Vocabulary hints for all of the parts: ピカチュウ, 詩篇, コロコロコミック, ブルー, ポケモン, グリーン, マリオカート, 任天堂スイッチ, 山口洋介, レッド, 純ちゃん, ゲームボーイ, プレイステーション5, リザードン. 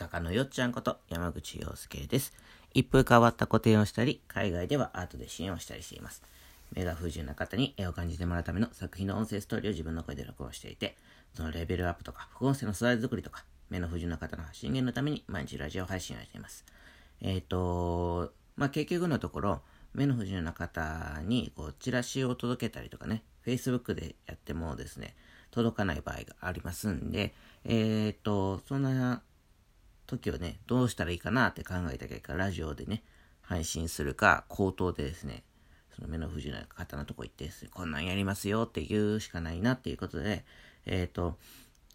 画家のよっちゃんこと山口洋介です。一風変わった個展をしたり、海外ではアートで支援をしたりしています。目が不自由な方に絵を感じてもらうための作品の音声ストーリーを自分の声で録音していて、そのレベルアップとか、副音声の素材作りとか、目の不自由な方の発信源のために毎日ラジオ配信をしています。結局のところ、目の不自由な方にチラシを届けたりとかね、Facebook でやってもですね、届かない場合がありますんで、そんな時をね、どうしたらいいかなって考えた結果、ラジオでね、配信するか、口頭でですね、その目の不自由な方のとこ行ってですね、こんなんやりますよって言うしかないなっていうことで、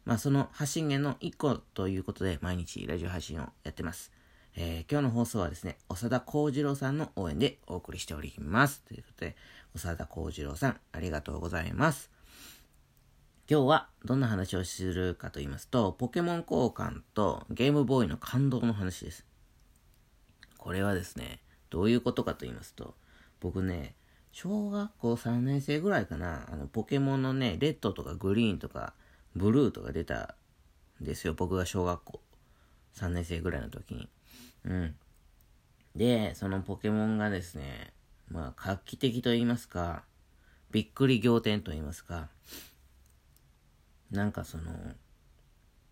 その発信源の一個ということで、毎日ラジオ配信をやってます。今日の放送はですね、長田幸次郎さんの応援でお送りしております。ということで、長田幸次郎さん、ありがとうございます。今日はどんな話をするかと言いますと、ポケモン交換とゲームボーイの感動の話です。これはですね、どういうことかと言いますと、僕ね、小学校3年生ぐらいかな、ポケモンのね、レッドとかグリーンとかブルーとか出たんですよ。僕が小学校3年生ぐらいの時に。で、そのポケモンがですね、画期的と言いますか、びっくり仰天と言いますか、なんかその、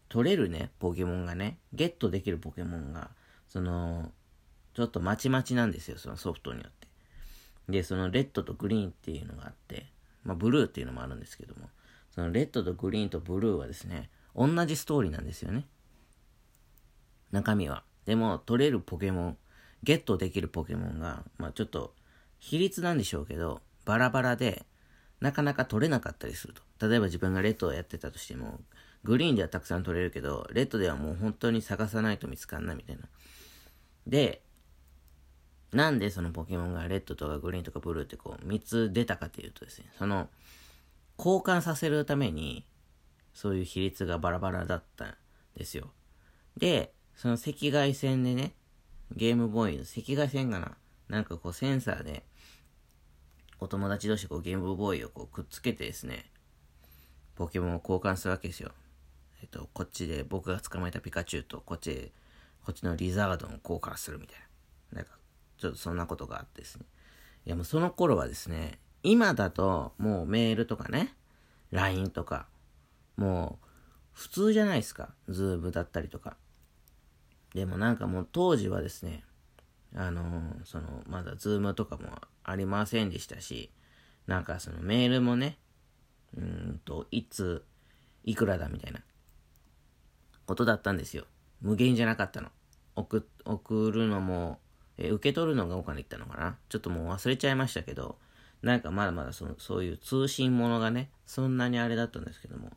取れるね、ポケモンがね、ゲットできるポケモンが、その、ちょっとまちまちなんですよ、そのソフトによって。で、そのレッドとグリーンっていうのがあって、ブルーっていうのもあるんですけども、そのレッドとグリーンとブルーはですね、同じストーリーなんですよね。中身は。でも、取れるポケモン、ゲットできるポケモンが、ちょっと、比率なんでしょうけど、バラバラで、なかなか取れなかったりすると。例えば自分がレッドをやってたとしても、グリーンではたくさん取れるけど、レッドではもう本当に探さないと見つかんな、みたいな。で、なんでそのポケモンがレッドとかグリーンとかブルーって3つ出たかというとですね、その、交換させるために、そういう比率がバラバラだったんですよ。で、その赤外線でね、ゲームボーイの赤外線かな、なんかセンサーで、お友達同士ゲームボーイをくっつけてですね、ポケモンを交換するわけですよ。こっちで僕が捕まえたピカチュウとこっちのリザードンを交換するみたいな。なんか、ちょっとそんなことがあってですね。いやもうその頃はですね、今だともうメールとかね、LINE とか、もう普通じゃないですか。Zoom だったりとか。でもなんかもう当時はですね、まだズームとかもありませんでしたし、なんかそのメールもね、いつ、いくらだみたいなことだったんですよ。無限じゃなかったの。送るのも、受け取るのがお金いったのかな。ちょっともう忘れちゃいましたけど、なんかまだまだそういう通信ものがね、そんなにあれだったんですけども、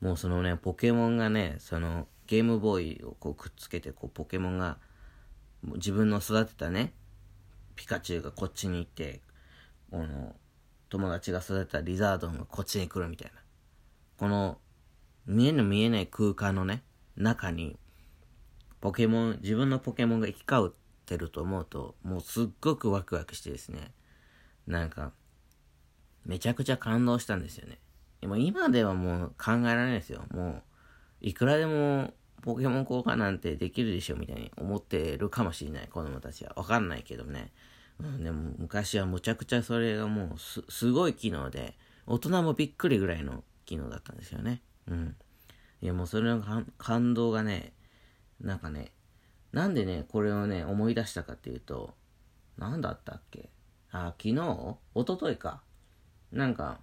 もうそのね、ポケモンがね、そのゲームボーイをくっつけて、ポケモンが、自分の育てたね、ピカチュウがこっちに行って、友達が育てたリザードンがこっちに来るみたいな。この、見えない空間のね、中に、自分のポケモンが行き交ってると思うと、もうすっごくワクワクしてですね、なんか、めちゃくちゃ感動したんですよね。でも今ではもう考えられないですよ。もう、いくらでも、ポケモン交換なんてできるでしょみたいに思ってるかもしれない子供たちは。わかんないけどね。でも昔はむちゃくちゃそれがもうすごい機能で、大人もびっくりぐらいの機能だったんですよね。いやもうそれの感動がね、なんかね、なんでね、これをね、思い出したかっていうと、なんだったっけ？一昨日か。なんか、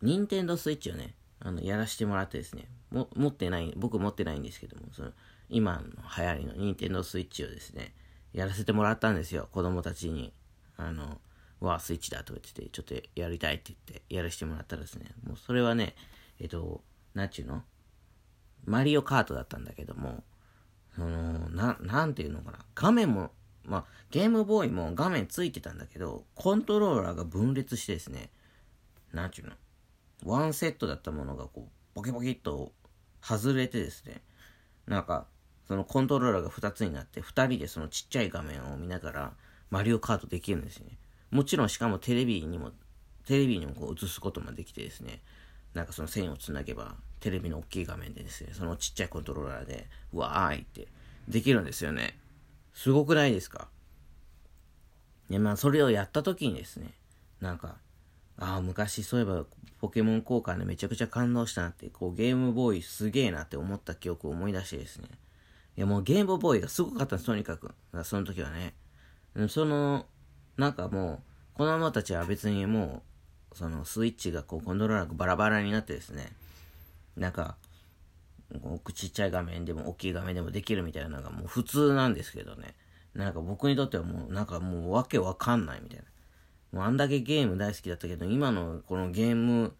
任天堂スイッチをね、やらしてもらってですね、僕持ってないんですけども、その、今の流行りの任天堂スイッチをですね、やらせてもらったんですよ、子供たちに。スイッチだとか言ってて、ちょっとやりたいって言って、やらしてもらったらですね、もうそれはね、マリオカートだったんだけども、なんていうのかな、画面も、ゲームボーイも画面ついてたんだけど、コントローラーが分裂してですね、ワンセットだったものがボキボキっと外れてですね、なんかそのコントローラーが2つになって、2人でそのちっちゃい画面を見ながらマリオカートできるんですね。もちろんしかもテレビにも映すこともできてですね、なんかその線をつなげばテレビの大きい画面でですね、そのちっちゃいコントローラーでわーいってできるんですよね。すごくないですか？で、まあそれをやった時にですね、なんか昔そういえばポケモン交換でめちゃくちゃ感動したなって、こうゲームボーイすげえなって思った記憶を思い出してですね、いやもうゲームボーイがすごかったんです、とにかくその時はね。そのなんかもうこのままたちは別にもうそのスイッチがこうコントローラーがバラバラになってですね、なんかちっちゃい画面でも大きい画面でもできるみたいなのがもう普通なんですけどね、なんか僕にとってはもうなんかもうわけわかんないみたいな。もうあんだけゲーム大好きだったけど、今のこのゲーム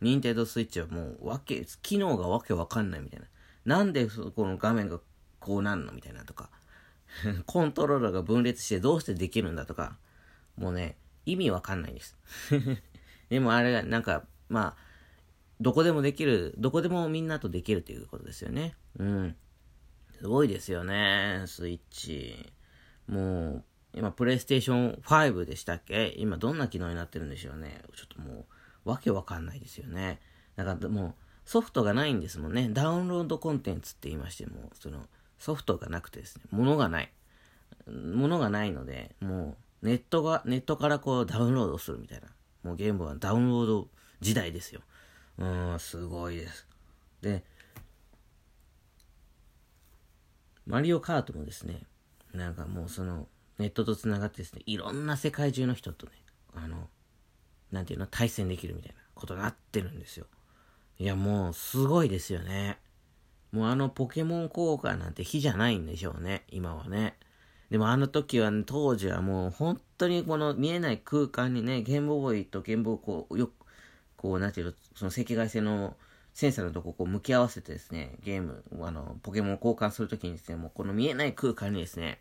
任天堂スイッチはもう機能がわけわかんないみたいな。なんでこの画面がこうなんのみたいなとかコントローラーが分裂してどうしてできるんだとか、もうね意味わかんないですでもあれがなんかまあどこでもできる、どこでもみんなとできるということですよね。うん。すごいですよね、スイッチ。もう、今、プレイステーション5でしたっけ？今、どんな機能になってるんでしょうね。ちょっともう、わけわかんないですよね。だからもう、ソフトがないんですもんね。ダウンロードコンテンツって言いましても、その、ソフトがなくてですね、物がないので、もう、ネットからこう、ダウンロードするみたいな。もう、ゲームはダウンロード時代ですよ。すごいです。で、マリオカートもですね、なんかもうそのネットとつながってですね、いろんな世界中の人とね、対戦できるみたいなことになってるんですよ。いやもうすごいですよね。もうポケモン交換なんて火じゃないんでしょうね、今はね。でも時は、ね、当時はもう本当にこの見えない空間にね、ゲームボーイとゲームボーイこうよくその赤外線のセンサーのとこをこう向き合わせてですね、ゲーム、ポケモンを交換するときにですね、もうこの見えない空間にですね、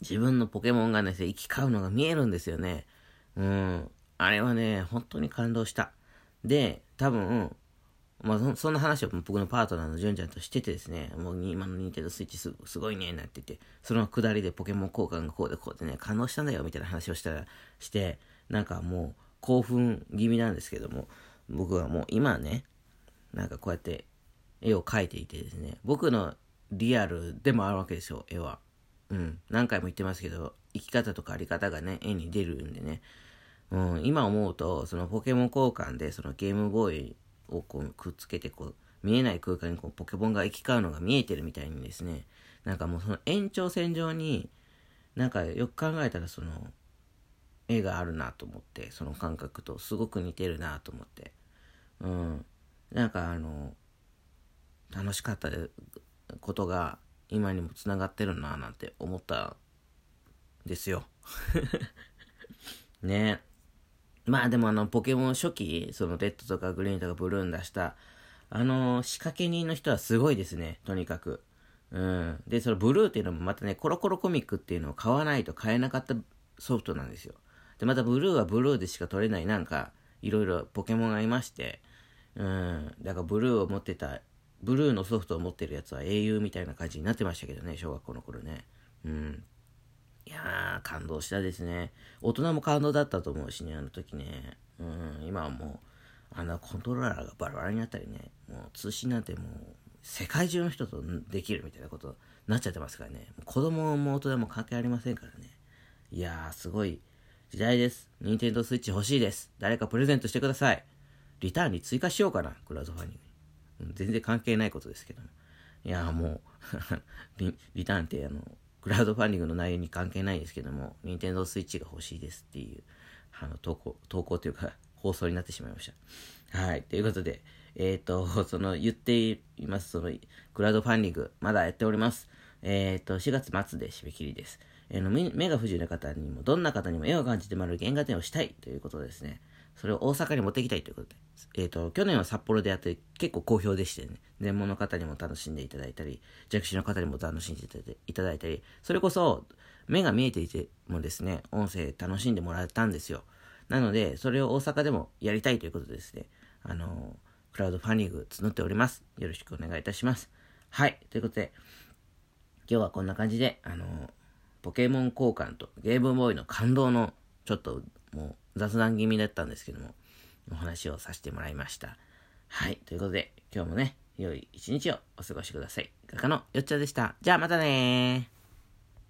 自分のポケモンがですね、行き交うのが見えるんですよね。あれはね、本当に感動した。で、多分、そんな話を僕のパートナーの純ちゃんとしててですね、もう今のニンテンドースイッチすごいね、なんて言って、その下りでポケモン交換がこうでこうでね、感動したんだよ、みたいな話をして、なんかもう、興奮気味なんですけども、僕はもう今ね、なんかこうやって絵を描いていてですね、僕のリアルでもあるわけですよ、絵は。何回も言ってますけど、生き方とかあり方がね、絵に出るんでね。今思うと、そのポケモン交換で、そのゲームボーイをこうくっつけて、こう、見えない空間にこうポケモンが行き交うのが見えてるみたいにですね、なんかもうその延長線上に、なんかよく考えたらその、絵があるなと思って、その感覚とすごく似てるなと思って、なんか楽しかったことが今にもつながってるななんて思ったんですよね。まあでもポケモン初期、そのレッドとかグリーンとかブルーン出した仕掛け人の人はすごいですね、とにかく。でそのブルーっていうのもまたね、コロコロコミックっていうのを買わないと買えなかったソフトなんですよ。でまたブルーはブルーでしか取れない、なんかいろいろポケモンがいまして、だからブルーのソフトを持ってるやつは英雄みたいな感じになってましたけどね、小学校の頃ね。いやー感動したですね。大人も感動だったと思うしね、時ね。今はもうコントローラーがバラバラになったりね、もう通信なんてもう世界中の人とできるみたいなことになっちゃってますからね。子供も大人も関係ありませんからね。いやーすごい時代です。任天堂スイッチ欲しいです。誰かプレゼントしてください。リターンに追加しようかな、クラウドファンディング。全然関係ないことですけども、いやーもうリターンってクラウドファンディングの内容に関係ないですけども、任天堂スイッチが欲しいですっていう投稿というか放送になってしまいました。はい、ということで言っています、そのクラウドファンディングまだやっております。4月末で締め切りです。目が不自由な方にも、どんな方にも絵を感じてもらえる原画展をしたいということでですね、それを大阪に持ってきたいということで、去年は札幌でやって結構好評でしてね、全盲の方にも楽しんでいただいたり、弱視の方にも楽しんでいただいたり、それこそ目が見えていてもですね、音声楽しんでもらったんですよ。なのでそれを大阪でもやりたいということでですね、クラウドファンディング募っております。よろしくお願いいたします。はい、ということで今日はこんな感じでポケモン交換とゲームボーイの感動のちょっともう雑談気味だったんですけども、お話をさせてもらいました。はい。ということで、今日もね、良い一日をお過ごしください。画家のよっちゃんでした。じゃあまたねー。